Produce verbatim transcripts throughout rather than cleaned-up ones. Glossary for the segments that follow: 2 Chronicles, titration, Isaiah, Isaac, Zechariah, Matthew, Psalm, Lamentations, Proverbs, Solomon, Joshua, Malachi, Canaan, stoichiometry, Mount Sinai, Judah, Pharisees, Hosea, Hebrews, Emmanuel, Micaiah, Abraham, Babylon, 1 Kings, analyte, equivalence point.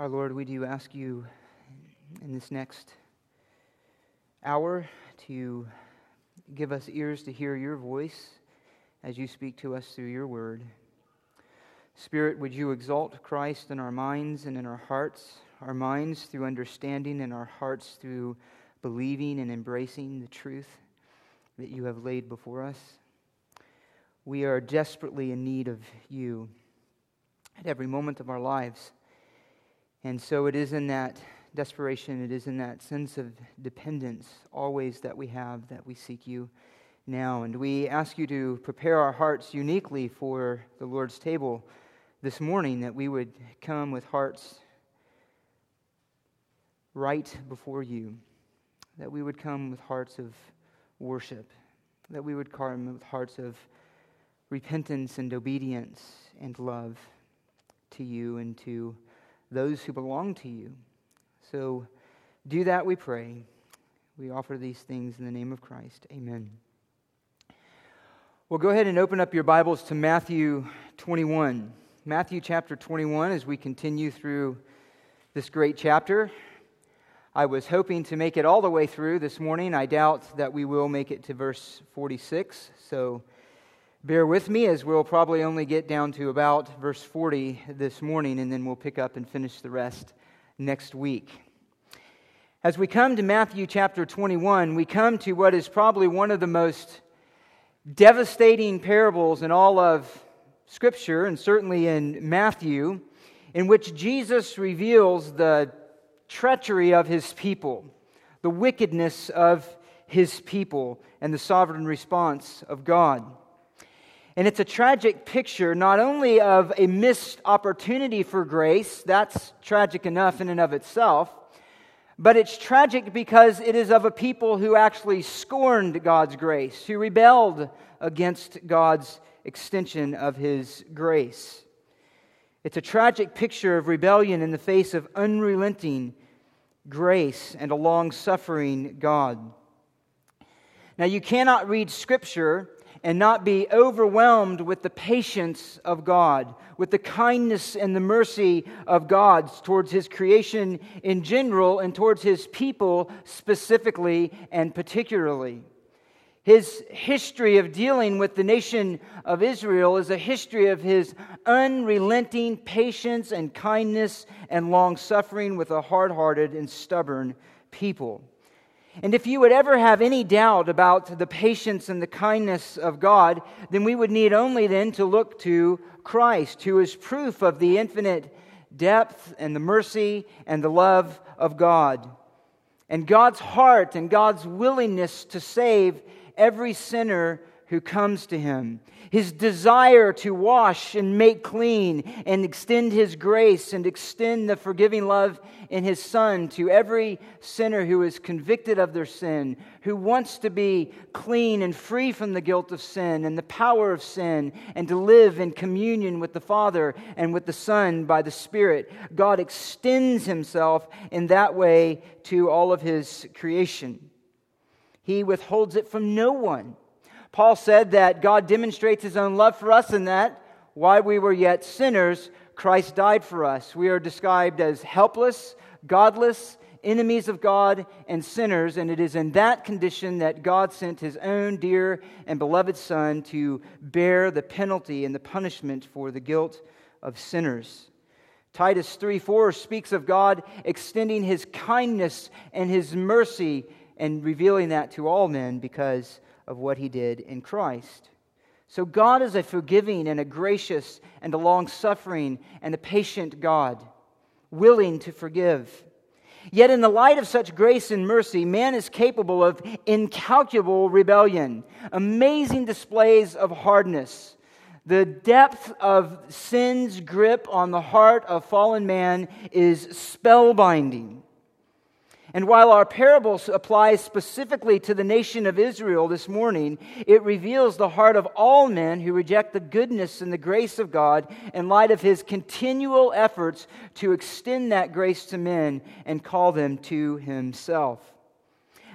Our Lord, we do ask you in this next hour to give us ears to hear your voice as you speak to us through your word. Spirit, would you exalt Christ in our minds and in our hearts, our minds through understanding and our hearts through believing and embracing the truth that you have laid before us. We are desperately in need of you at every moment of our lives. And so it is in that desperation, it is in that sense of dependence always that we have, that we seek you now. And we ask you to prepare our hearts uniquely for the Lord's table this morning, that we would come with hearts right before you, that we would come with hearts of worship, that we would come with hearts of repentance and obedience and love to you and to those who belong to you. So do that, we pray. We offer these things in the name of Christ. Amen. Well, go ahead and open up your Bibles to Matthew twenty-one. Matthew chapter twenty-one, as we continue through this great chapter. I was hoping to make it all the way through this morning. I doubt that we will make it to verse forty-six, so bear with me as we'll probably only get down to about verse forty this morning, and then we'll pick up and finish the rest next week. As we come to Matthew chapter twenty-one, we come to what is probably one of the most devastating parables in all of Scripture, and certainly in Matthew, in which Jesus reveals the treachery of his people, the wickedness of his people, and the sovereign response of God. And it's a tragic picture, not only of a missed opportunity for grace, that's tragic enough in and of itself, but it's tragic because it is of a people who actually scorned God's grace, who rebelled against God's extension of his grace. It's a tragic picture of rebellion in the face of unrelenting grace and a long-suffering God. Now, you cannot read Scripture and not be overwhelmed with the patience of God, with the kindness and the mercy of God towards his creation in general and towards his people specifically and particularly. His history of dealing with the nation of Israel is a history of his unrelenting patience and kindness and long-suffering with a hard-hearted and stubborn people. And if you would ever have any doubt about the patience and the kindness of God, then we would need only then to look to Christ, who is proof of the infinite depth and the mercy and the love of God, and God's heart and God's willingness to save every sinner who comes to him, his desire to wash and make clean and extend his grace and extend the forgiving love in his Son to every sinner who is convicted of their sin, who wants to be clean and free from the guilt of sin and the power of sin and to live in communion with the Father and with the Son by the Spirit. God extends himself in that way to all of his creation. He withholds it from no one. Paul said that God demonstrates his own love for us in that, while we were yet sinners, Christ died for us. We are described as helpless, godless, enemies of God, and sinners, and it is in that condition that God sent his own dear and beloved Son to bear the penalty and the punishment for the guilt of sinners. Titus three four speaks of God extending his kindness and his mercy and revealing that to all men because of what he did in Christ. So God is a forgiving and a gracious and a long-suffering and a patient God, willing to forgive. Yet in the light of such grace and mercy, man is capable of incalculable rebellion, amazing displays of hardness. The depth of sin's grip on the heart of fallen man is spellbinding. And while our parable applies specifically to the nation of Israel this morning, it reveals the heart of all men who reject the goodness and the grace of God in light of his continual efforts to extend that grace to men and call them to himself.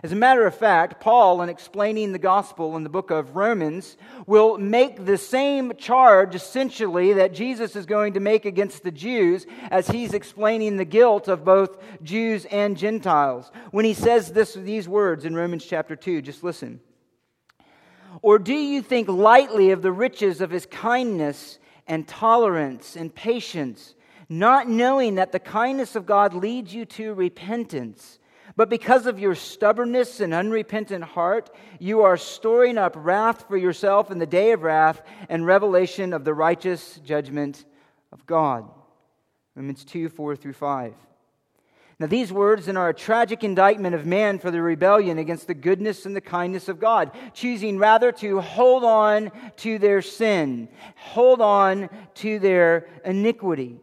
As a matter of fact, Paul, in explaining the gospel in the book of Romans, will make the same charge, essentially, that Jesus is going to make against the Jews as he's explaining the guilt of both Jews and Gentiles. When he says this, these words in Romans chapter two, just listen. Or do you think lightly of the riches of his kindness and tolerance and patience, not knowing that the kindness of God leads you to repentance? But because of your stubbornness and unrepentant heart, you are storing up wrath for yourself in the day of wrath and revelation of the righteous judgment of God. Romans two, four through five. Now these words are a tragic indictment of man for the rebellion against the goodness and the kindness of God, choosing rather to hold on to their sin, hold on to their iniquity.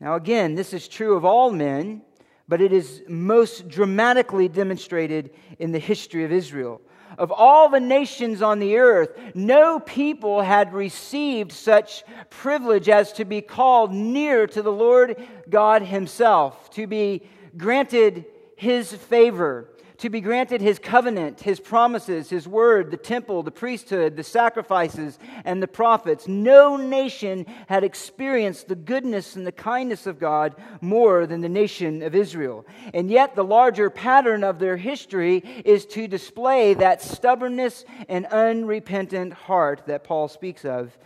Now again, this is true of all men, but it is most dramatically demonstrated in the history of Israel. Of all the nations on the earth, no people had received such privilege as to be called near to the Lord God Himself, to be granted His favor, to be granted His covenant, His promises, His word, the temple, the priesthood, the sacrifices, and the prophets. No nation had experienced the goodness and the kindness of God more than the nation of Israel. And yet the larger pattern of their history is to display that stubbornness and unrepentant heart that Paul speaks of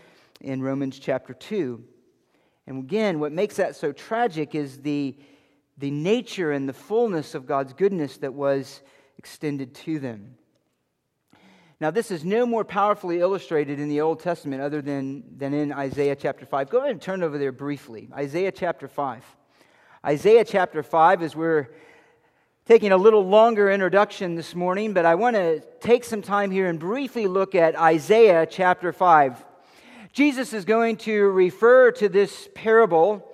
in Romans chapter two. And again, what makes that so tragic is the the nature and the fullness of God's goodness that was extended to them. Now, this is no more powerfully illustrated in the Old Testament other than, than in Isaiah chapter five. Go ahead and turn over there briefly. Isaiah chapter five. Isaiah chapter five is where taking a little longer introduction this morning, but I want to take some time here and briefly look at Isaiah chapter five. Jesus is going to refer to this parable,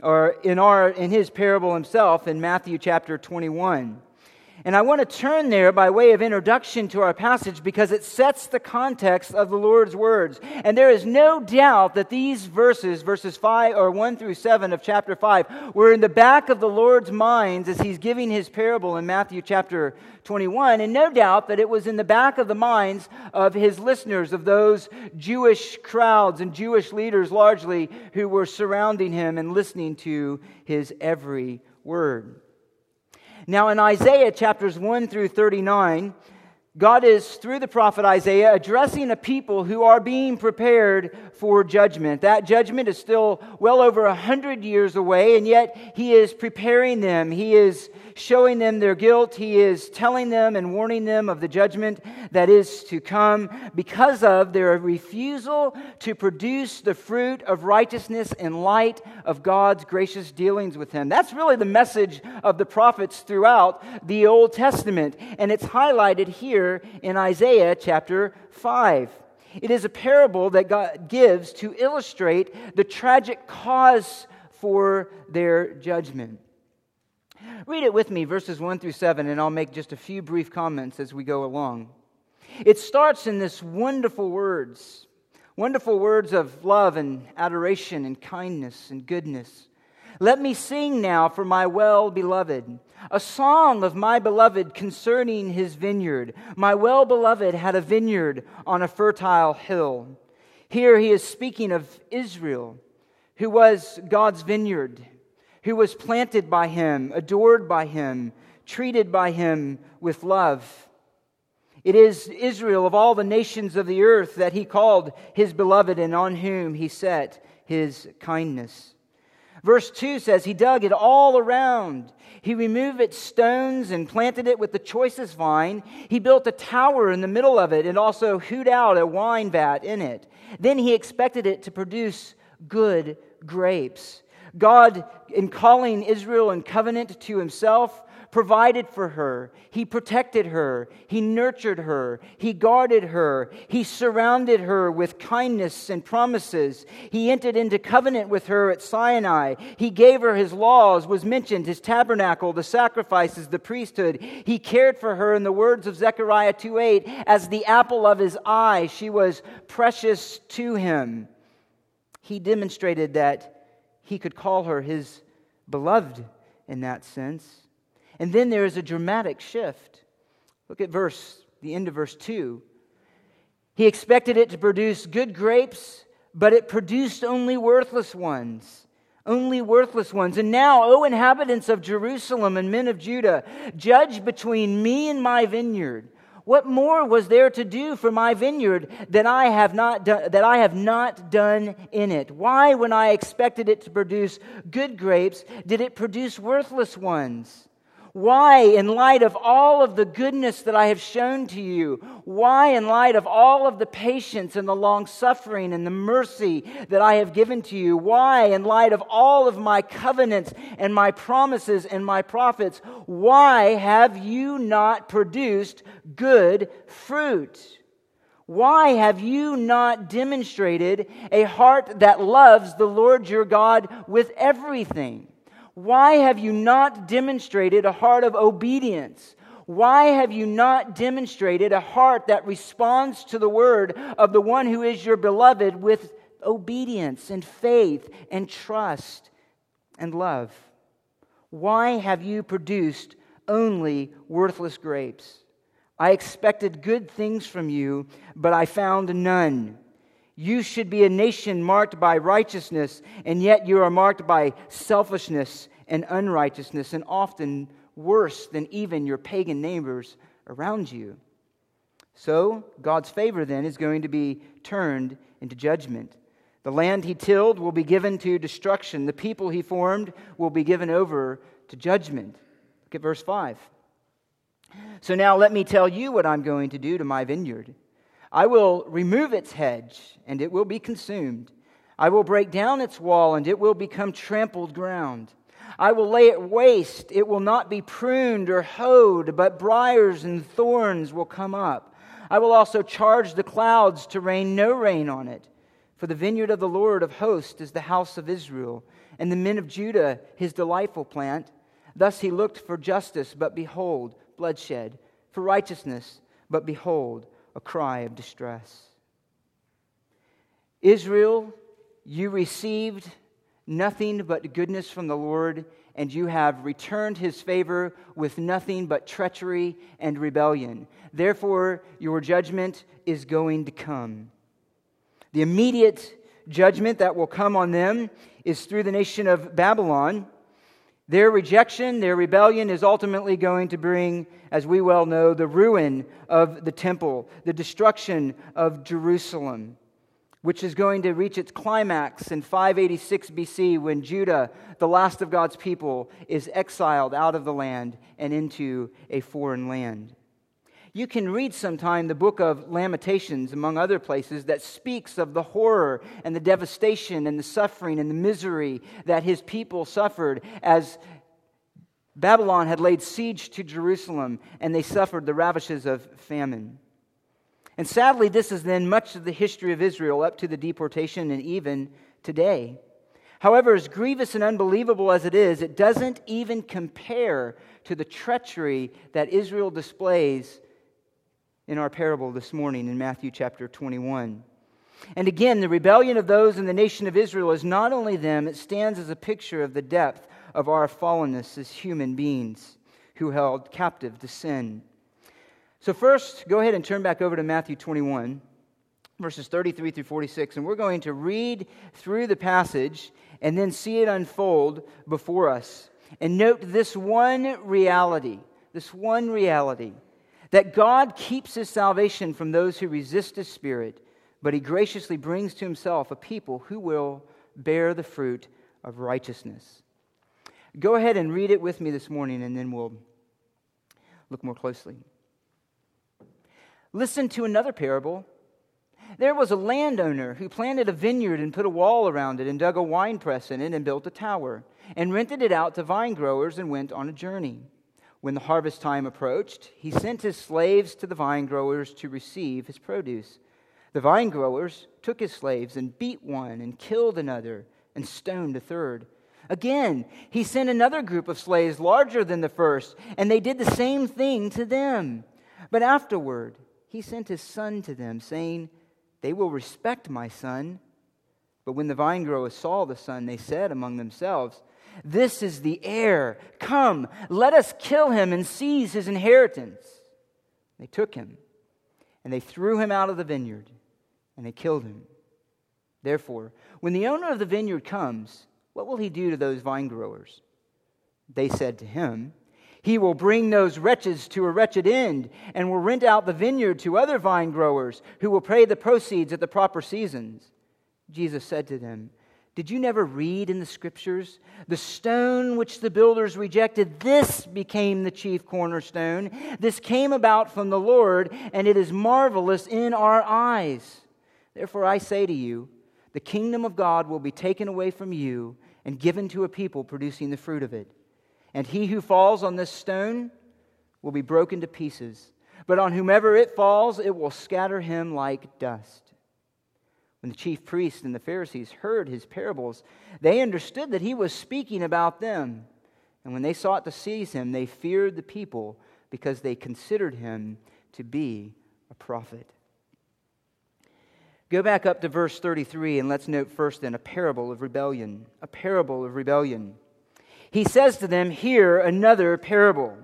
or in our in his parable himself in Matthew chapter twenty-one. And I want to turn there by way of introduction to our passage because it sets the context of the Lord's words. And there is no doubt that these verses, verses five or one through seven of chapter five, were in the back of the Lord's minds as he's giving his parable in Matthew chapter twenty-one. And no doubt that it was in the back of the minds of his listeners, of those Jewish crowds and Jewish leaders largely who were surrounding him and listening to his every word. Now in Isaiah chapters one through thirty-nine, God is, through the prophet Isaiah, addressing a people who are being prepared for judgment. That judgment is still well over a hundred years away, and yet He is preparing them. He is showing them their guilt. He is telling them and warning them of the judgment that is to come because of their refusal to produce the fruit of righteousness in light of God's gracious dealings with Him. That's really the message of the prophets throughout the Old Testament, and it's highlighted here in Isaiah chapter five. It is a parable that God gives to illustrate the tragic cause for their judgment. Read it with me, verses one through seven, and I'll make just a few brief comments as we go along. It starts in this wonderful words, wonderful words of love and adoration and kindness and goodness. Let me sing now for my well-beloved, a song of my beloved concerning his vineyard. My well-beloved had a vineyard on a fertile hill. Here he is speaking of Israel, who was God's vineyard, who was planted by Him, adored by Him, treated by Him with love. It is Israel of all the nations of the earth that He called His beloved and on whom He set His kindness. Verse two says, He dug it all around. He removed its stones and planted it with the choicest vine. He built a tower in the middle of it and also hewed out a wine vat in it. Then He expected it to produce good grapes. God, in calling Israel in covenant to Himself, provided for her. He protected her. He nurtured her. He guarded her. He surrounded her with kindness and promises. He entered into covenant with her at Sinai. He gave her His laws, was mentioned, His tabernacle, the sacrifices, the priesthood. He cared for her in the words of Zechariah two eight, as the apple of His eye. She was precious to Him. He demonstrated that He could call her His beloved in that sense. And then there is a dramatic shift. Look at verse, the end of verse two. He expected it to produce good grapes, but it produced only worthless ones. Only worthless ones. And now, O inhabitants of Jerusalem and men of Judah, judge between me and my vineyard. What more was there to do for my vineyard that I have not done, that I have not done in it? Why, when I expected it to produce good grapes, did it produce worthless ones? Why, in light of all of the goodness that I have shown to you, why, in light of all of the patience and the long-suffering and the mercy that I have given to you, why, in light of all of my covenants and my promises and my prophets, why have you not produced good fruit? Why have you not demonstrated a heart that loves the Lord your God with everything? Why have you not demonstrated a heart of obedience? Why have you not demonstrated a heart that responds to the word of the one who is your beloved with obedience and faith and trust and love? Why have you produced only worthless grapes? I expected good things from you, but I found none. You should be a nation marked by righteousness, and yet you are marked by selfishness and unrighteousness, and often worse than even your pagan neighbors around you. So, God's favor then is going to be turned into judgment. The land he tilled will be given to destruction. The people he formed will be given over to judgment. Look at verse five. So now let me tell you what I'm going to do to my vineyard. I will remove its hedge, and it will be consumed. I will break down its wall, and it will become trampled ground. I will lay it waste. It will not be pruned or hoed, but briars and thorns will come up. I will also charge the clouds to rain no rain on it. For the vineyard of the Lord of hosts is the house of Israel, and the men of Judah his delightful plant. Thus he looked for justice, but behold, bloodshed. For righteousness, but behold, a cry of distress. Israel, you received nothing but goodness from the Lord, and you have returned his favor with nothing but treachery and rebellion. Therefore, your judgment is going to come. The immediate judgment that will come on them is through the nation of Babylon. Their rejection, their rebellion is ultimately going to bring, as we well know, the ruin of the temple, the destruction of Jerusalem, which is going to reach its climax in five eighty-six B C when Judah, the last of God's people, is exiled out of the land and into a foreign land. You can read sometime the book of Lamentations, among other places, that speaks of the horror and the devastation and the suffering and the misery that his people suffered as Babylon had laid siege to Jerusalem and they suffered the ravages of famine. And sadly, this is then much of the history of Israel up to the deportation and even today. However, as grievous and unbelievable as it is, it doesn't even compare to the treachery that Israel displays in our parable this morning in Matthew chapter twenty-one. And again, the rebellion of those in the nation of Israel is not only them, it stands as a picture of the depth of our fallenness as human beings who held captive to sin. So first, go ahead and turn back over to Matthew twenty-one, verses thirty-three through forty-six, and we're going to read through the passage and then see it unfold before us. And note this one reality, this one reality. That God keeps his salvation from those who resist his spirit, but he graciously brings to himself a people who will bear the fruit of righteousness. Go ahead and read it with me this morning, and then we'll look more closely. Listen to another parable. There was a landowner who planted a vineyard and put a wall around it and dug a winepress in it and built a tower and rented it out to vine growers and went on a journey. When the harvest time approached, he sent his slaves to the vine growers to receive his produce. The vine growers took his slaves and beat one and killed another and stoned a third. Again, he sent another group of slaves larger than the first, and they did the same thing to them. But afterward, he sent his son to them, saying, "They will respect my son." But when the vine growers saw the son, they said among themselves, This is the heir. Come, let us kill him and seize his inheritance. They took him, and they threw him out of the vineyard, and they killed him. Therefore, when the owner of the vineyard comes, what will he do to those vine growers? They said to him, he will bring those wretches to a wretched end, and will rent out the vineyard to other vine growers, who will pay the proceeds at the proper seasons. Jesus said to them, did you never read in the Scriptures, the stone which the builders rejected, this became the chief cornerstone. This came about from the Lord, and it is marvelous in our eyes. Therefore I say to you, the kingdom of God will be taken away from you and given to a people producing the fruit of it. And he who falls on this stone will be broken to pieces, but on whomever it falls, it will scatter him like dust. When the chief priests and the Pharisees heard his parables, they understood that he was speaking about them. And when they sought to seize him, they feared the people because they considered him to be a prophet. Go back up to verse thirty-three, and let's note first then a parable of rebellion. A parable of rebellion. He says to them, hear another parable.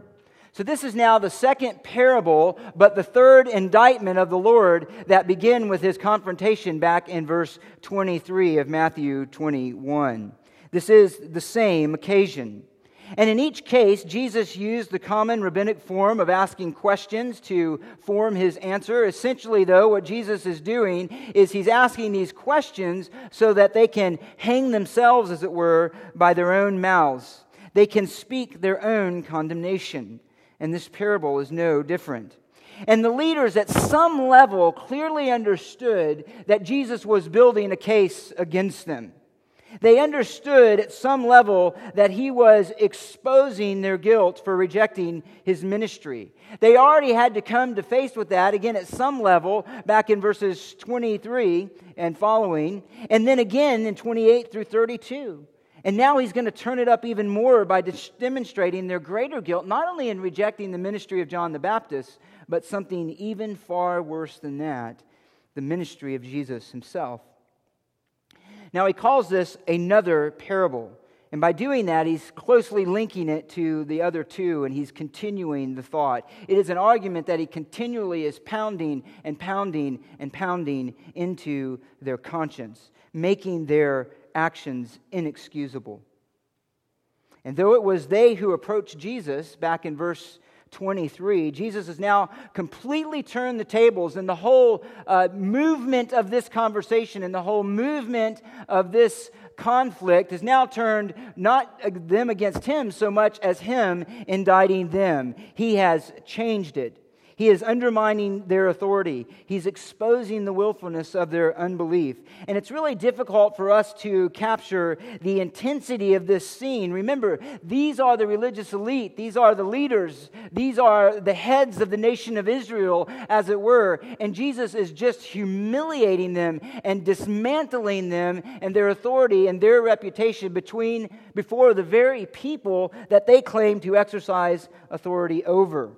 So this is now the second parable, but the third indictment of the Lord that begin with his confrontation back in verse twenty-three of Matthew twenty-one. This is the same occasion. And in each case, Jesus used the common rabbinic form of asking questions to form his answer. Essentially, though, what Jesus is doing is he's asking these questions so that they can hang themselves, as it were, by their own mouths. They can speak their own condemnation. And this parable is no different. And the leaders at some level clearly understood that Jesus was building a case against them. They understood at some level that he was exposing their guilt for rejecting his ministry. They already had to come to face with that again at some level back in verses twenty-three and following. And then again in twenty-eight through thirty-two. And now he's going to turn it up even more by demonstrating their greater guilt, not only in rejecting the ministry of John the Baptist, but something even far worse than that, the ministry of Jesus himself. Now he calls this another parable. And by doing that, he's closely linking it to the other two, and he's continuing the thought. It is an argument that he continually is pounding and pounding and pounding into their conscience, making their actions inexcusable. And though it was they who approached Jesus back in verse twenty-three, Jesus has now completely turned the tables, and the whole uh, movement of this conversation and the whole movement of this conflict has now turned not them against him so much as him indicting them. He has changed it. He is undermining their authority. He's exposing the willfulness of their unbelief. And it's really difficult for us to capture the intensity of this scene. Remember, these are the religious elite. These are the leaders. These are the heads of the nation of Israel, as it were. And Jesus is just humiliating them and dismantling them and their authority and their reputation between before the very people that they claim to exercise authority over.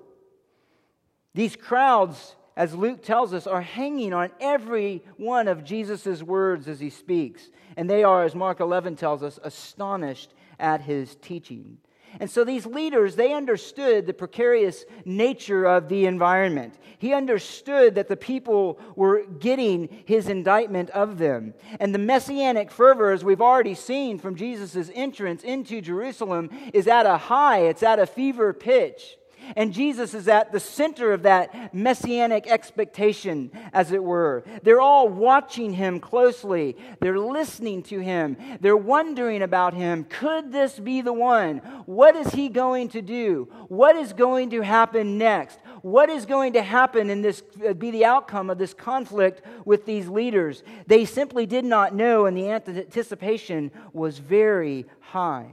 These crowds, as Luke tells us, are hanging on every one of Jesus' words as he speaks. And they are, as Mark eleven tells us, astonished at his teaching. And so these leaders, they understood the precarious nature of the environment. He understood that the people were getting his indictment of them. And the messianic fervor, as we've already seen from Jesus' entrance into Jerusalem, is at a high, it's at a fever pitch. And Jesus is at the center of that messianic expectation, as it were. They're all watching him closely. They're listening to him. They're wondering about him. Could this be the one? What is he going to do? What is going to happen next? What is going to happen in this, be the outcome of this conflict with these leaders? They simply did not know, and the anticipation was very high.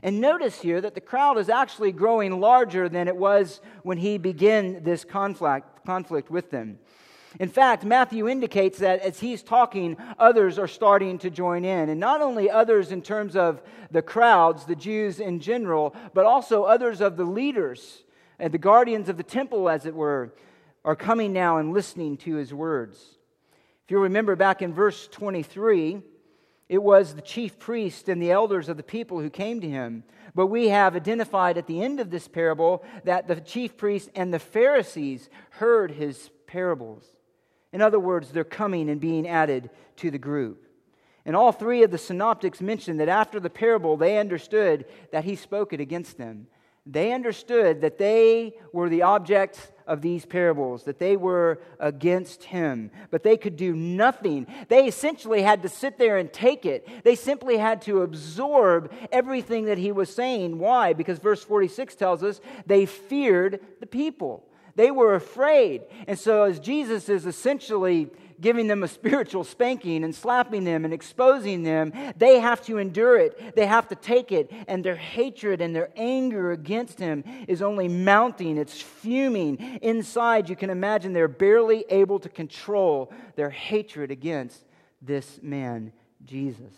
And notice here that the crowd is actually growing larger than it was when he began this conflict, conflict with them. In fact, Matthew indicates that as he's talking, others are starting to join in. And not only others in terms of the crowds, the Jews in general, but also others of the leaders and the guardians of the temple, as it were, are coming now and listening to his words. If you remember back in verse twenty-three, It was the chief priests and the elders of the people who came to him. But we have identified at the end of this parable that the chief priests and the Pharisees heard his parables. In other words, they're coming and being added to the group. And all three of the synoptics mention that after the parable, they understood that he spoke it against them. They understood that they were the objects of these parables, that they were against him, but they could do nothing. They essentially had to sit there and take it. They simply had to absorb everything that he was saying. Why? Because verse forty-six tells us they feared the people. They were afraid. And so as Jesus is essentially giving them a spiritual spanking and slapping them and exposing them, they have to endure it. They have to take it. And their hatred and their anger against him is only mounting. It's fuming. Inside, you can imagine they're barely able to control their hatred against this man, Jesus.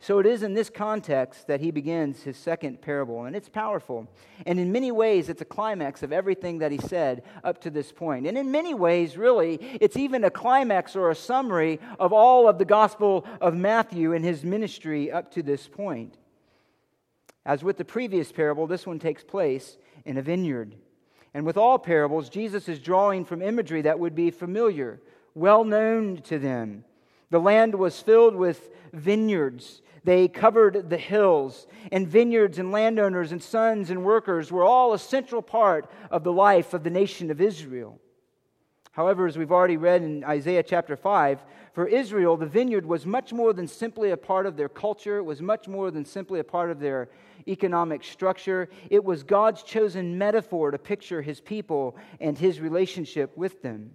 So it is in this context that he begins his second parable, and it's powerful. And in many ways, it's a climax of everything that he said up to this point. And in many ways, really, it's even a climax or a summary of all of the Gospel of Matthew and his ministry up to this point. As with the previous parable, this one takes place in a vineyard. And with all parables, Jesus is drawing from imagery that would be familiar, well known to them. The land was filled with vineyards. They covered the hills, and vineyards and landowners and sons and workers were all a central part of the life of the nation of Israel. However, as we've already read in Isaiah chapter five, for Israel, the vineyard was much more than simply a part of their culture. It was much more than simply a part of their economic structure. It was God's chosen metaphor to picture His people and His relationship with them.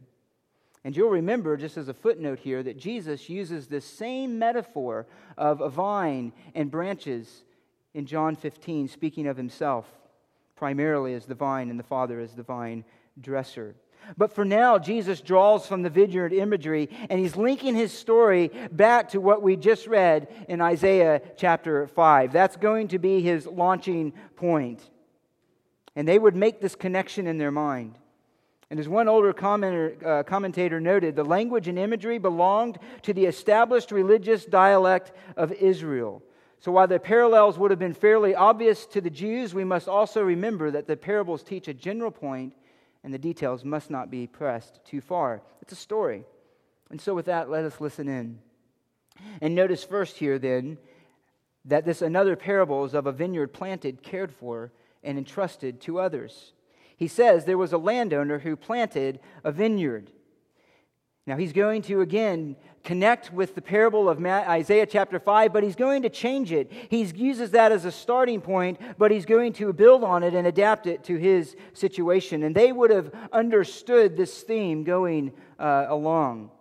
And you'll remember, just as a footnote here, that Jesus uses this same metaphor of a vine and branches in John fifteen, speaking of himself primarily as the vine and the Father as the vine dresser. But for now, Jesus draws from the vineyard imagery, and he's linking his story back to what we just read in Isaiah chapter five. That's going to be his launching point. And they would make this connection in their mind. And as one older uh, commentator noted, the language and imagery belonged to the established religious dialect of Israel. So while the parallels would have been fairly obvious to the Jews, we must also remember that the parables teach a general point, and the details must not be pressed too far. It's a story. And so with that, let us listen in. And notice first here then that this another parable is of a vineyard planted, cared for, and entrusted to others. He says there was a landowner who planted a vineyard. Now he's going to again connect with the parable of Isaiah chapter five, but he's going to change it. He uses that as a starting point, but he's going to build on it and adapt it to his situation. And they would have understood this theme going uh, along.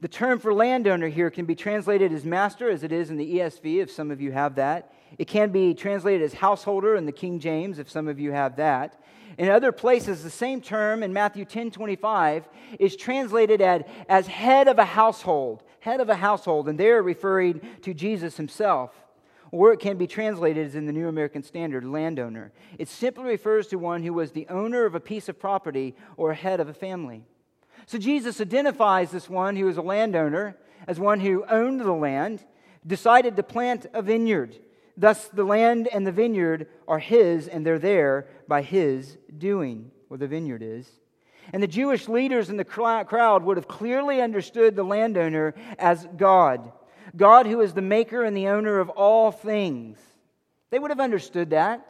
The term for landowner here can be translated as master, as it is in the E S V, if some of you have that. It can be translated as householder in the King James, if some of you have that. In other places, the same term in Matthew ten twenty-five is translated as, as head of a household, head of a household, and they're referring to Jesus himself. Or it can be translated as in the New American Standard, landowner. It simply refers to one who was the owner of a piece of property or head of a family. So Jesus identifies this one who is a landowner as one who owned the land, decided to plant a vineyard. Thus, the land and the vineyard are his, and they're there by his doing, where the vineyard is. And the Jewish leaders in the crowd would have clearly understood the landowner as God, God who is the maker and the owner of all things. They would have understood that.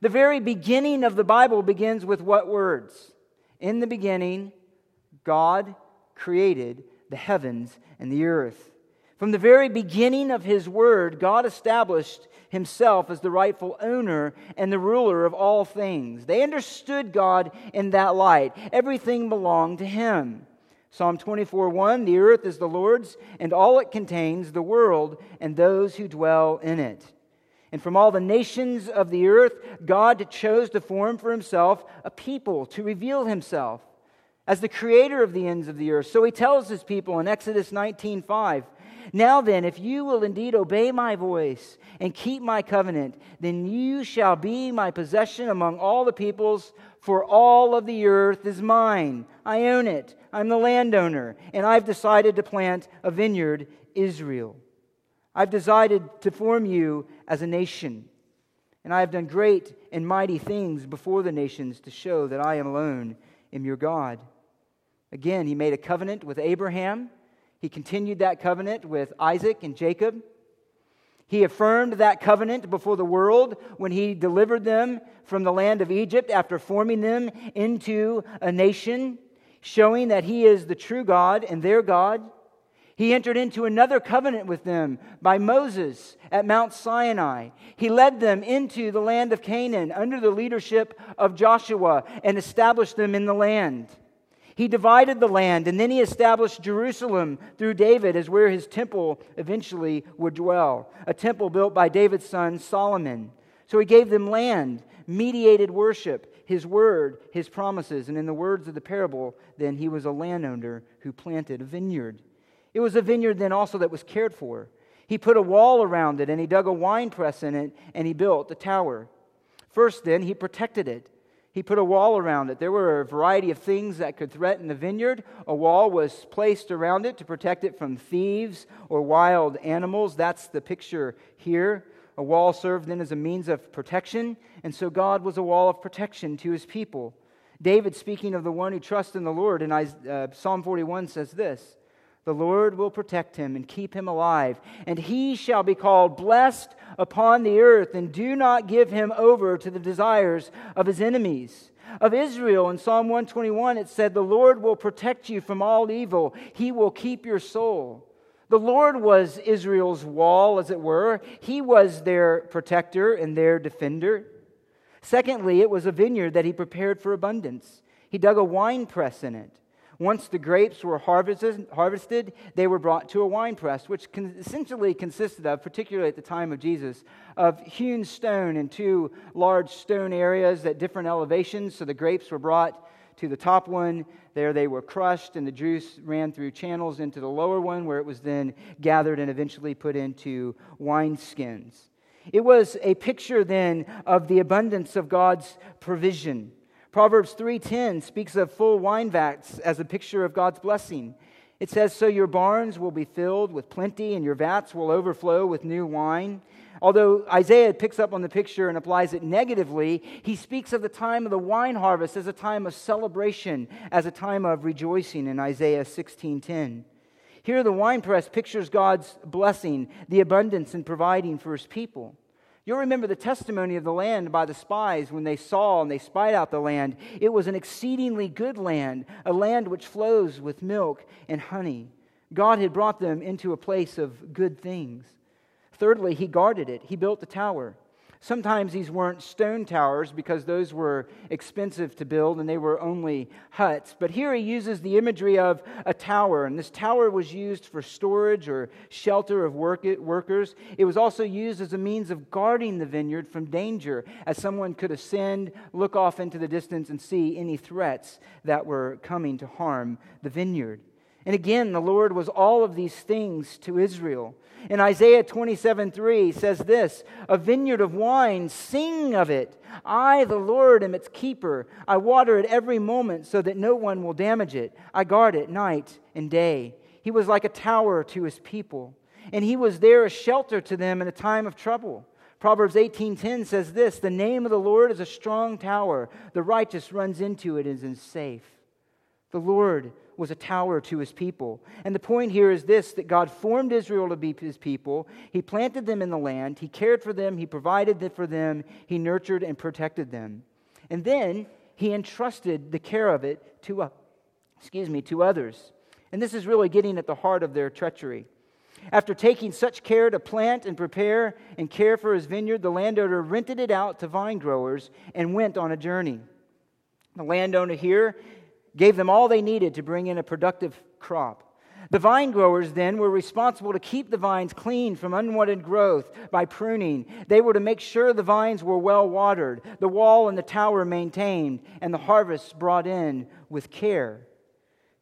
The very beginning of the Bible begins with what words? In the beginning, God created the heavens and the earth. From the very beginning of His Word, God established Himself as the rightful owner and the ruler of all things. They understood God in that light. Everything belonged to Him. Psalm twenty-four one, the earth is the Lord's, and all it contains, the world, and those who dwell in it. And from all the nations of the earth, God chose to form for Himself a people to reveal Himself as the creator of the ends of the earth. So He tells His people in Exodus nineteen five, now then, if you will indeed obey my voice and keep my covenant, then you shall be my possession among all the peoples, for all of the earth is mine. I own it. I'm the landowner, and I've decided to plant a vineyard, Israel. I've decided to form you as a nation, and I have done great and mighty things before the nations to show that I alone am your God. Again, he made a covenant with Abraham. He continued that covenant with Isaac and Jacob. He affirmed that covenant before the world when he delivered them from the land of Egypt after forming them into a nation, showing that he is the true God and their God. He entered into another covenant with them by Moses at Mount Sinai. He led them into the land of Canaan under the leadership of Joshua and established them in the land. He divided the land, and then he established Jerusalem through David as where his temple eventually would dwell, a temple built by David's son Solomon. So he gave them land, mediated worship, his word, his promises, and in the words of the parable, then he was a landowner who planted a vineyard. It was a vineyard then also that was cared for. He put a wall around it, and he dug a wine press in it, and he built a tower. First then, he protected it. He put a wall around it. There were a variety of things that could threaten the vineyard. A wall was placed around it to protect it from thieves or wild animals. That's the picture here. A wall served then as a means of protection, and so God was a wall of protection to his people. David, speaking of the one who trusts in the Lord, in uh, Psalm forty-one says this, "The Lord will protect him and keep him alive, and he shall be called blessed upon the earth, and do not give him over to the desires of his enemies." Of Israel, in Psalm one twenty-one, it said, "The Lord will protect you from all evil. He will keep your soul." The Lord was Israel's wall, as it were. He was their protector and their defender. Secondly, it was a vineyard that he prepared for abundance. He dug a wine press in it. Once the grapes were harvested, harvested, they were brought to a winepress, which con- essentially consisted of, particularly at the time of Jesus, of hewn stone in two large stone areas at different elevations. So the grapes were brought to the top one. There they were crushed, and the juice ran through channels into the lower one, where it was then gathered and eventually put into wineskins. It was a picture then of the abundance of God's provision. Proverbs three ten speaks of full wine vats as a picture of God's blessing. It says, "So your barns will be filled with plenty, and your vats will overflow with new wine." Although Isaiah picks up on the picture and applies it negatively, he speaks of the time of the wine harvest as a time of celebration, as a time of rejoicing in Isaiah sixteen ten. Here the winepress pictures God's blessing, the abundance in providing for his people. You'll remember the testimony of the land by the spies when they saw and they spied out the land. It was an exceedingly good land, a land which flows with milk and honey. God had brought them into a place of good things. Thirdly, he guarded it. He built the tower. Sometimes these weren't stone towers because those were expensive to build and they were only huts. But here he uses the imagery of a tower. And this tower was used for storage or shelter of work- workers. It was also used as a means of guarding the vineyard from danger, as someone could ascend, look off into the distance, and see any threats that were coming to harm the vineyard. And again, the Lord was all of these things to Israel. In Isaiah twenty-seven three says this, "A vineyard of wine, sing of it. I, the Lord, am its keeper. I water it every moment so that no one will damage it. I guard it night and day." He was like a tower to his people, and he was there a shelter to them in a time of trouble. Proverbs eighteen ten says this, "The name of the Lord is a strong tower. The righteous runs into it and is safe." The Lord was a tower to his people. And the point here is this, that God formed Israel to be his people. He planted them in the land. He cared for them. He provided for them. He nurtured and protected them. And then he entrusted the care of it to, uh, excuse me, to others. And this is really getting at the heart of their treachery. After taking such care to plant and prepare and care for his vineyard, the landowner rented it out to vine growers and went on a journey. The landowner here gave them all they needed to bring in a productive crop. The vine growers then were responsible to keep the vines clean from unwanted growth by pruning. They were to make sure the vines were well watered, the wall and the tower maintained, and the harvests brought in with care.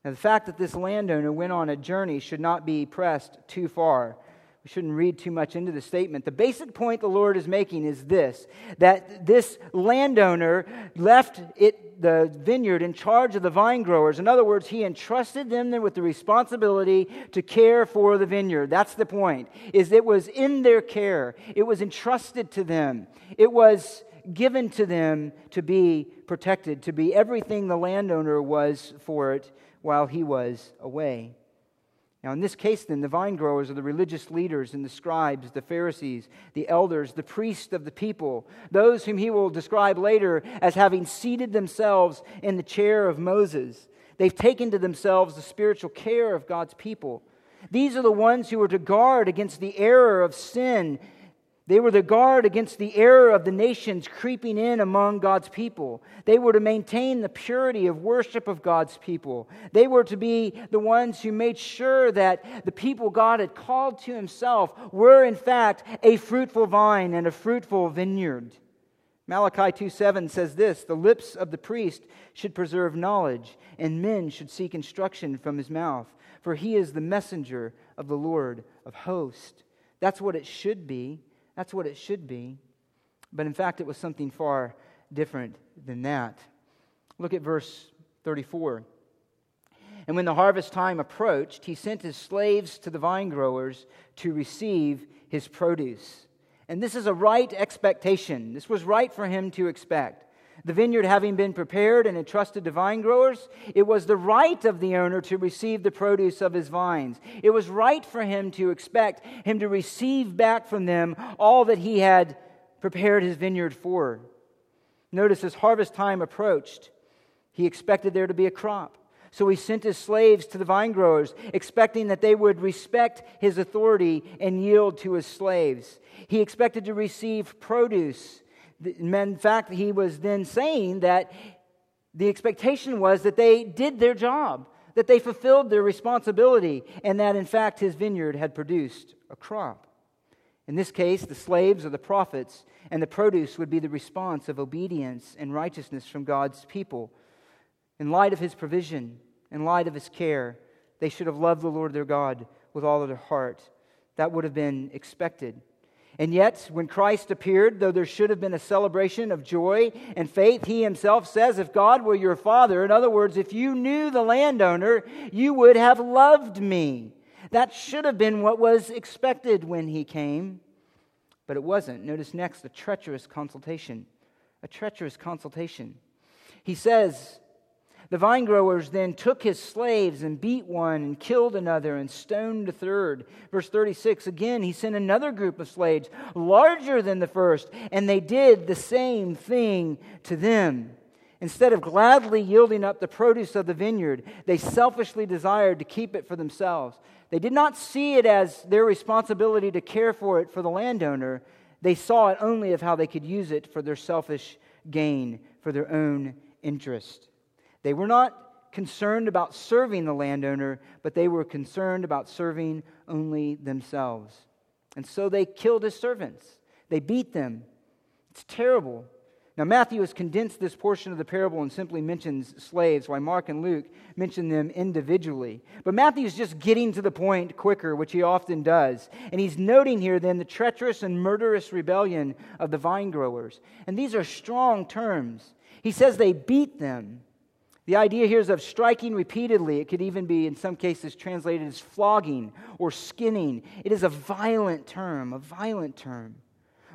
Now, the fact that this landowner went on a journey should not be pressed too far. We shouldn't read too much into the statement. The basic point the Lord is making is this, that this landowner left it the vineyard in charge of the vine growers. In other words, he entrusted them with the responsibility to care for the vineyard. That's the point, is it was in their care. It was entrusted to them. It was given to them to be protected, to be everything the landowner was for it while he was away. Now, in this case, then, the vine growers are the religious leaders and the scribes, the Pharisees, the elders, the priests of the people, those whom he will describe later as having seated themselves in the chair of Moses. They've taken to themselves the spiritual care of God's people. These are the ones who were to guard against the error of sin. They were to guard against the error of the nations creeping in among God's people. They were to maintain the purity of worship of God's people. They were to be the ones who made sure that the people God had called to himself were, in fact, a fruitful vine and a fruitful vineyard. Malachi two seven says this, "The lips of the priest should preserve knowledge, and men should seek instruction from his mouth, for he is the messenger of the Lord of hosts." That's what it should be. That's what it should be. But in fact, it was something far different than that. Look at verse thirty-four. "And when the harvest time approached, he sent his slaves to the vine growers to receive his produce." And this is a right expectation. This was right for him to expect. The vineyard having been prepared and entrusted to vine growers, it was the right of the owner to receive the produce of his vines. It was right for him to expect him to receive back from them all that he had prepared his vineyard for. Notice, as harvest time approached, he expected there to be a crop. So he sent his slaves to the vine growers, expecting that they would respect his authority and yield to his slaves. He expected to receive produce. In fact, he was then saying that the expectation was that they did their job, that they fulfilled their responsibility, and that in fact his vineyard had produced a crop. In this case, the slaves are the prophets, and the produce would be the response of obedience and righteousness from God's people. In light of his provision, in light of his care, they should have loved the Lord their God with all of their heart. That would have been expected. And yet, when Christ appeared, though there should have been a celebration of joy and faith, he himself says, if God were your father, in other words, if you knew the landowner, you would have loved me. That should have been what was expected when he came, but it wasn't. Notice next, a treacherous consultation. A treacherous consultation. He says, "The vine growers then took his slaves and beat one and killed another and stoned a third." Verse thirty-six, again, he sent another group of slaves larger than the first, and they did the same thing to them. Instead of gladly yielding up the produce of the vineyard, they selfishly desired to keep it for themselves. They did not see it as their responsibility to care for it for the landowner. They saw it only of how they could use it for their selfish gain, for their own interest. They were not concerned about serving the landowner, but they were concerned about serving only themselves. And so they killed his servants. They beat them. It's terrible. Now, Matthew has condensed this portion of the parable and simply mentions slaves, while Mark and Luke mention them individually. But Matthew's just getting to the point quicker, which he often does. And he's noting here then the treacherous and murderous rebellion of the vine growers. And these are strong terms. He says they beat them. The idea here is of striking repeatedly. It could even be, in some cases, translated as flogging or skinning. It is a violent term, a violent term.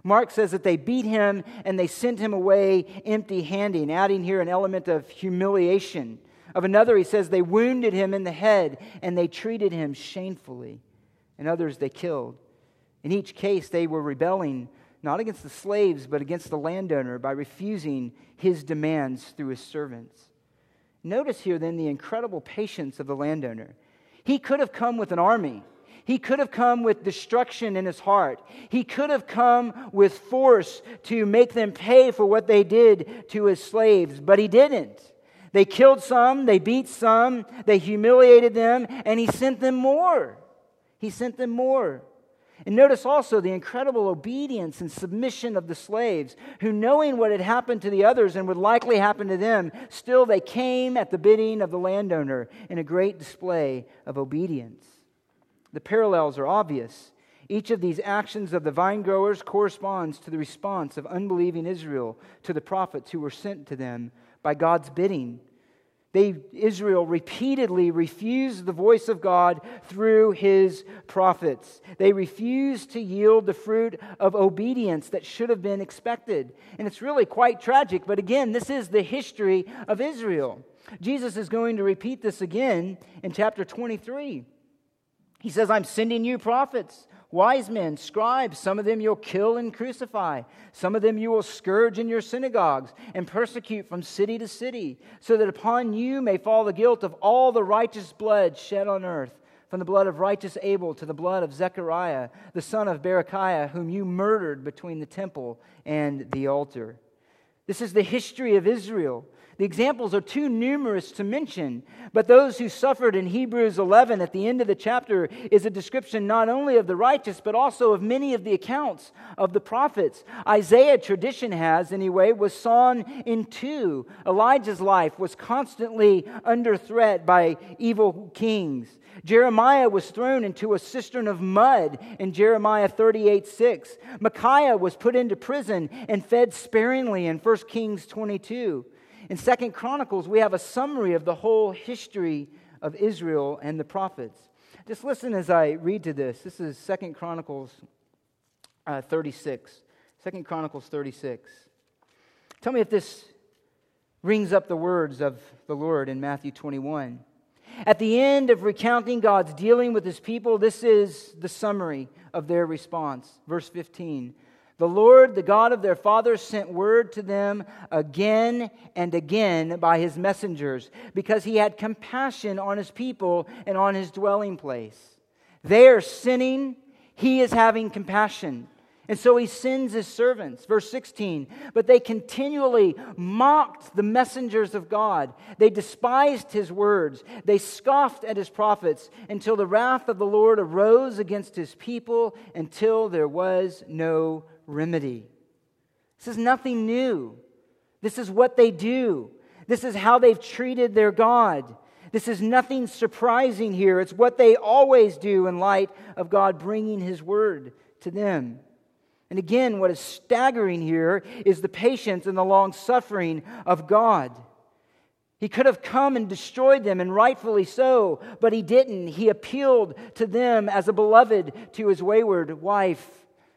Mark says that they beat him and they sent him away empty-handed, adding here an element of humiliation. Of another, he says they wounded him in the head and they treated him shamefully. And others they killed. In each case, they were rebelling, not against the slaves, but against the landowner by refusing his demands through his servants. Notice here then the incredible patience of the landowner. He could have come with an army. He could have come with destruction in his heart. He could have come with force to make them pay for what they did to his slaves, but he didn't. They killed some, they beat some, they humiliated them, and he sent them more. He sent them more. And notice also the incredible obedience and submission of the slaves, who, knowing what had happened to the others and would likely happen to them, still they came at the bidding of the landowner in a great display of obedience. The parallels are obvious. Each of these actions of the vine growers corresponds to the response of unbelieving Israel to the prophets who were sent to them by God's bidding. They, Israel repeatedly refused the voice of God through His prophets. They refused to yield the fruit of obedience that should have been expected. And it's really quite tragic, but again, this is the history of Israel. Jesus is going to repeat this again in chapter twenty-three. He says, I'm sending you prophets, wise men, scribes. Some of them you'll kill and crucify. Some of them you will scourge in your synagogues and persecute from city to city, so that upon you may fall the guilt of all the righteous blood shed on earth, from the blood of righteous Abel to the blood of Zechariah, the son of Berechiah, whom you murdered between the temple and the altar. This is the history of Israel. The examples are too numerous to mention, but those who suffered in Hebrews eleven at the end of the chapter is a description not only of the righteous, but also of many of the accounts of the prophets. Isaiah, tradition has anyway, was sawn in two. Elijah's life was constantly under threat by evil kings. Jeremiah was thrown into a cistern of mud in Jeremiah thirty-eight six. Micaiah was put into prison and fed sparingly in First Kings twenty-two. In Second Chronicles, we have a summary of the whole history of Israel and the prophets. Just listen as I read to this. This is Second Chronicles thirty-six. Second Chronicles thirty-six. Tell me if this rings up the words of the Lord in Matthew twenty-one. At the end of recounting God's dealing with His people, this is the summary of their response. Verse fifteen. The Lord, the God of their fathers, sent word to them again and again by His messengers, because He had compassion on His people and on His dwelling place. They are sinning, He is having compassion. And so He sends His servants. Verse sixteen, but they continually mocked the messengers of God. They despised His words. They scoffed at His prophets until the wrath of the Lord arose against His people until there was no remedy. This is nothing new. This is what they do. This is how they've treated their God. This is nothing surprising here. It's what they always do in light of God bringing His word to them. And again, what is staggering here is the patience and the long-suffering of God. He could have come and destroyed them, and rightfully so, but He didn't. He appealed to them as a beloved to His wayward wife,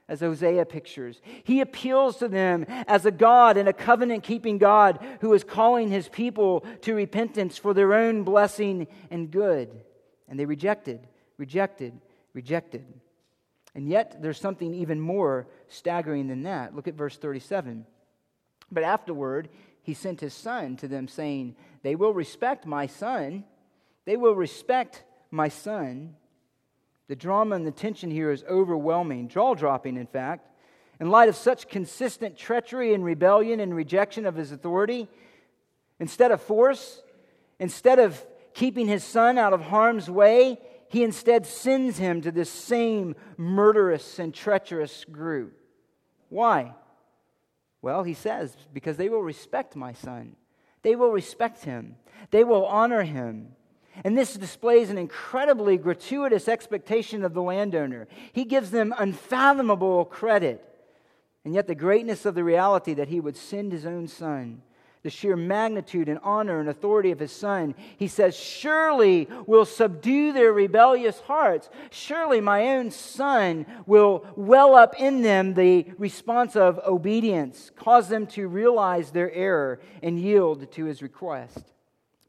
as Hosea pictures. He appeals to them as a God and a covenant-keeping God who is calling His people to repentance for their own blessing and good. And they rejected, rejected, rejected. And yet, there's something even more staggering than that. Look at verse thirty-seven. But afterward, He sent His Son to them, saying, They will respect my Son. They will respect my Son. The drama and the tension here is overwhelming, jaw-dropping, in fact. In light of such consistent treachery and rebellion and rejection of His authority, instead of force, instead of keeping His Son out of harm's way, He instead sends Him to this same murderous and treacherous group. Why? Well, He says, because they will respect my Son. They will respect Him. They will honor Him. And this displays an incredibly gratuitous expectation of the landowner. He gives them unfathomable credit. And yet the greatness of the reality that He would send His own Son, the sheer magnitude and honor and authority of His Son, He says, surely will subdue their rebellious hearts. Surely my own Son will well up in them the response of obedience, cause them to realize their error and yield to His request.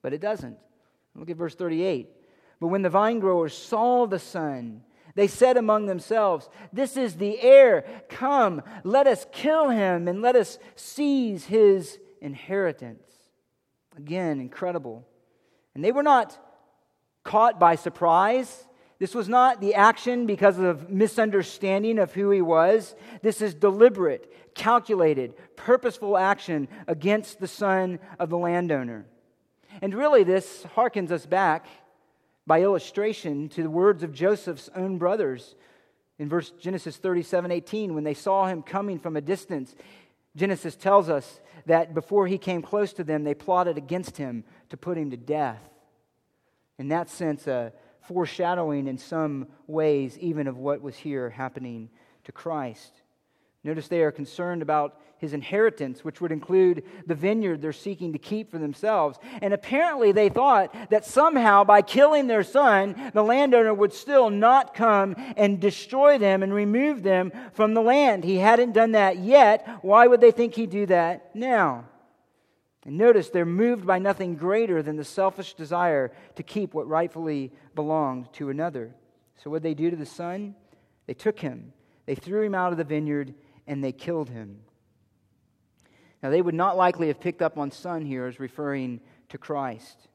But it doesn't. Look at verse thirty-eight. But when the vinegrowers saw the Son, they said among themselves, This is the heir. Come, let us kill him and let us seize his inheritance. Again, incredible. And they were not caught by surprise. This was not the action because of misunderstanding of who He was. This is deliberate, calculated, purposeful action against the Son of the landowner. And really, this harkens us back by illustration to the words of Joseph's own brothers in verse Genesis thirty-seven eighteen, when they saw him coming from a distance. Genesis tells us that before he came close to them, they plotted against him to put him to death. In that sense, a foreshadowing in some ways even of what was here happening to Christ. Notice they are concerned about his inheritance, which would include the vineyard they're seeking to keep for themselves. And apparently they thought that somehow by killing their son, the landowner would still not come and destroy them and remove them from the land. He hadn't done that yet. Why would they think he'd do that now? And notice they're moved by nothing greater than the selfish desire to keep what rightfully belonged to another. So what did they do to the son? They took him. They threw him out of the vineyard and they killed him. Now, they would not likely have picked up on son here as referring to Christ.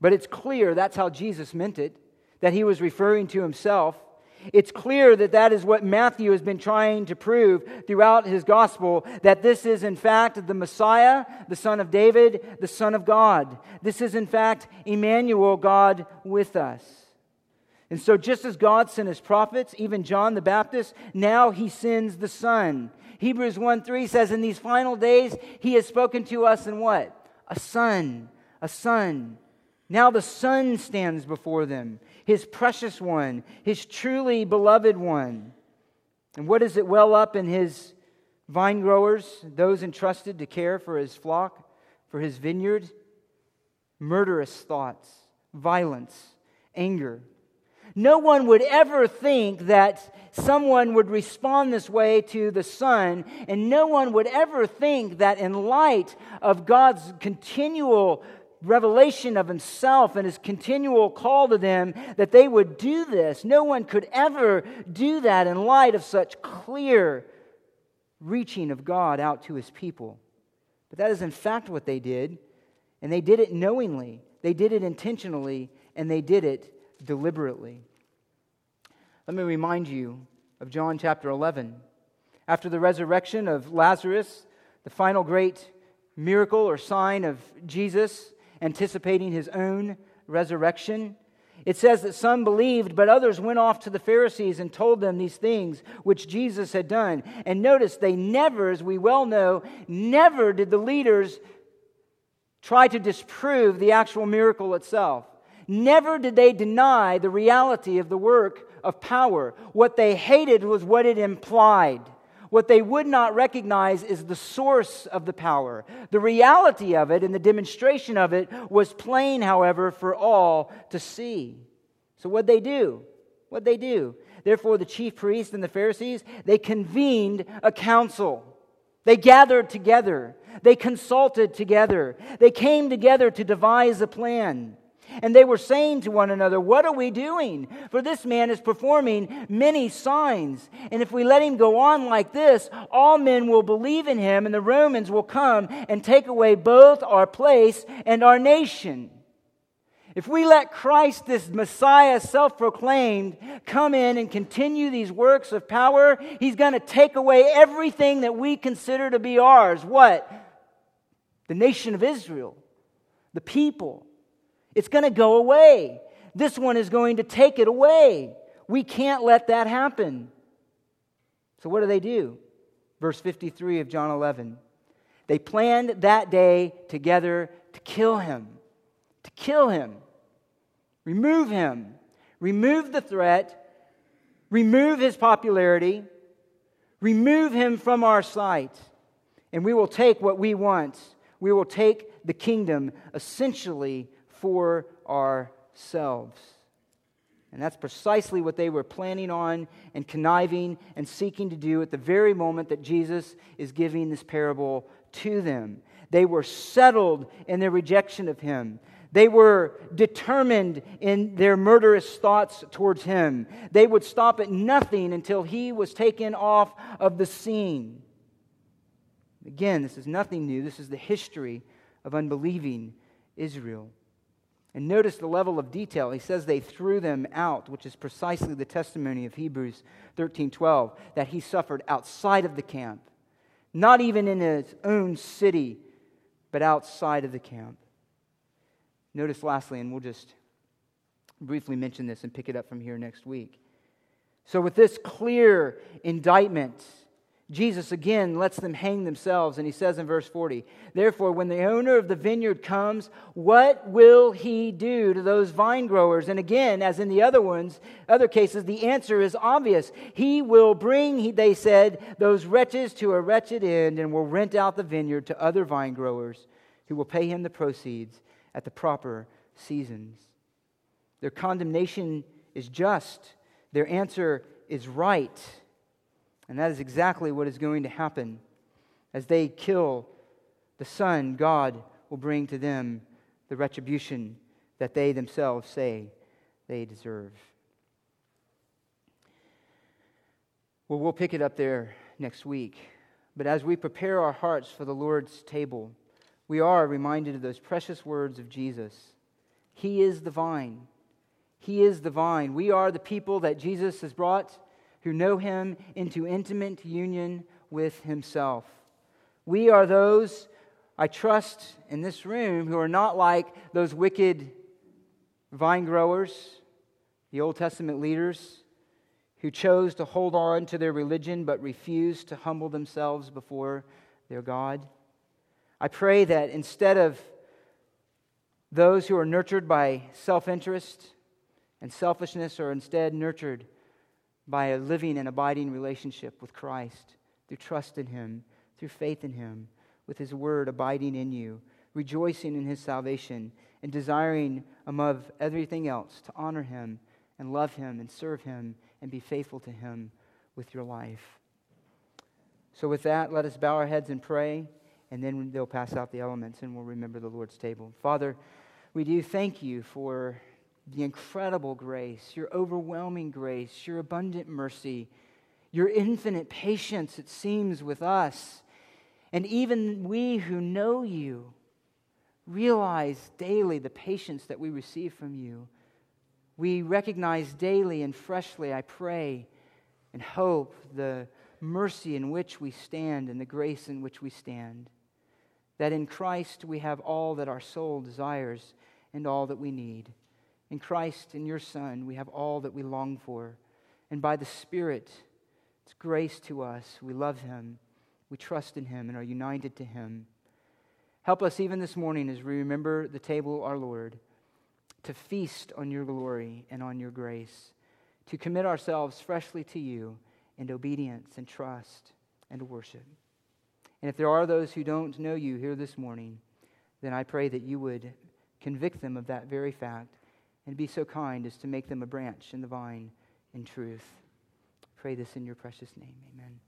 But it's clear that's how Jesus meant it, that he was referring to himself. It's clear that that is what Matthew has been trying to prove throughout his gospel, that this is in fact the Messiah, the Son of David, the Son of God. This is in fact Emmanuel, God with us. And so just as God sent his prophets, even John the Baptist, now he sends the Son. Hebrews one three says, in these final days, he has spoken to us in what? A son, a son. Now the Son stands before them, his precious one, his truly beloved one. And what does it well up in his vine growers, those entrusted to care for his flock, for his vineyard? Murderous thoughts, violence, anger. No one would ever think that someone would respond this way to the Son, and no one would ever think that in light of God's continual revelation of himself and his continual call to them, that they would do this. No one could ever do that in light of such clear reaching of God out to his people. But that is in fact what they did, and they did it knowingly. They did it intentionally, and they did it deliberately. Let me remind you of John chapter eleven. After the resurrection of Lazarus, the final great miracle or sign of Jesus anticipating his own resurrection, it says that some believed, but others went off to the Pharisees and told them these things which Jesus had done. And notice, they never, as we well know, never did the leaders try to disprove the actual miracle itself. Never did they deny the reality of the work of power. What they hated was what it implied. What they would not recognize is the source of the power. The reality of it and the demonstration of it was plain, however, for all to see. So what'd they do? What'd they do? Therefore, the chief priests and the Pharisees, they convened a council. They gathered together. They consulted together. They came together to devise a plan. And they were saying to one another, what are we doing? For this man is performing many signs. And if we let him go on like this, all men will believe in him, and the Romans will come and take away both our place and our nation. If we let Christ, this Messiah self-proclaimed, come in and continue these works of power, he's going to take away everything that we consider to be ours. What? The nation of Israel. The people. It's going to go away. This one is going to take it away. We can't let that happen. So what do they do? Verse fifty-three of John eleven. They planned that day together to kill him. To kill him. Remove him. Remove the threat. Remove his popularity. Remove him from our sight. And we will take what we want. We will take the kingdom essentially for ourselves. And that's precisely what they were planning on and conniving and seeking to do at the very moment that Jesus is giving this parable to them. They were settled in their rejection of him. They were determined in their murderous thoughts towards him. They would stop at nothing until he was taken off of the scene. Again, this is nothing new. This is the history of unbelieving Israel. And notice the level of detail. He says they threw them out, which is precisely the testimony of Hebrews thirteen twelve, that he suffered outside of the camp, not even in his own city, but outside of the camp. Notice lastly, and we'll just briefly mention this and pick it up from here next week. So with this clear indictment Jesus again lets them hang themselves, and he says in verse forty, "Therefore, when the owner of the vineyard comes, what will he do to those vine growers?" And again, as in the other ones, other cases, the answer is obvious. He will bring, they said, those wretches to a wretched end and will rent out the vineyard to other vine growers who will pay him the proceeds at the proper seasons. Their condemnation is just. Their answer is right. And that is exactly what is going to happen. As they kill the Son, God will bring to them the retribution that they themselves say they deserve. Well, we'll pick it up there next week. But as we prepare our hearts for the Lord's table, we are reminded of those precious words of Jesus. He is the vine. He is the vine. We are the people that Jesus has brought who know him into intimate union with himself. We are those, I trust, in this room who are not like those wicked vine growers, the Old Testament leaders, who chose to hold on to their religion but refused to humble themselves before their God. I pray that instead of those who are nurtured by self-interest and selfishness are instead nurtured by a living and abiding relationship with Christ, through trust in him, through faith in him, with his word abiding in you, rejoicing in his salvation, and desiring above everything else to honor him and love him and serve him and be faithful to him with your life. So with that, let us bow our heads and pray, and then they'll pass out the elements and we'll remember the Lord's table. Father, we do thank you for the incredible grace, your overwhelming grace, your abundant mercy, your infinite patience, it seems, with us. And even we who know you realize daily the patience that we receive from you. We recognize daily and freshly, I pray and hope, the mercy in which we stand and the grace in which we stand. That in Christ we have all that our soul desires and all that we need. In Christ, in your Son, we have all that we long for. And by the Spirit, it's grace to us. We love him, we trust in him, and are united to him. Help us even this morning as we remember the table, our Lord, to feast on your glory and on your grace, to commit ourselves freshly to you in obedience and trust and worship. And if there are those who don't know you here this morning, then I pray that you would convict them of that very fact, and be so kind as to make them a branch in the vine in truth. Pray this in your precious name. Amen.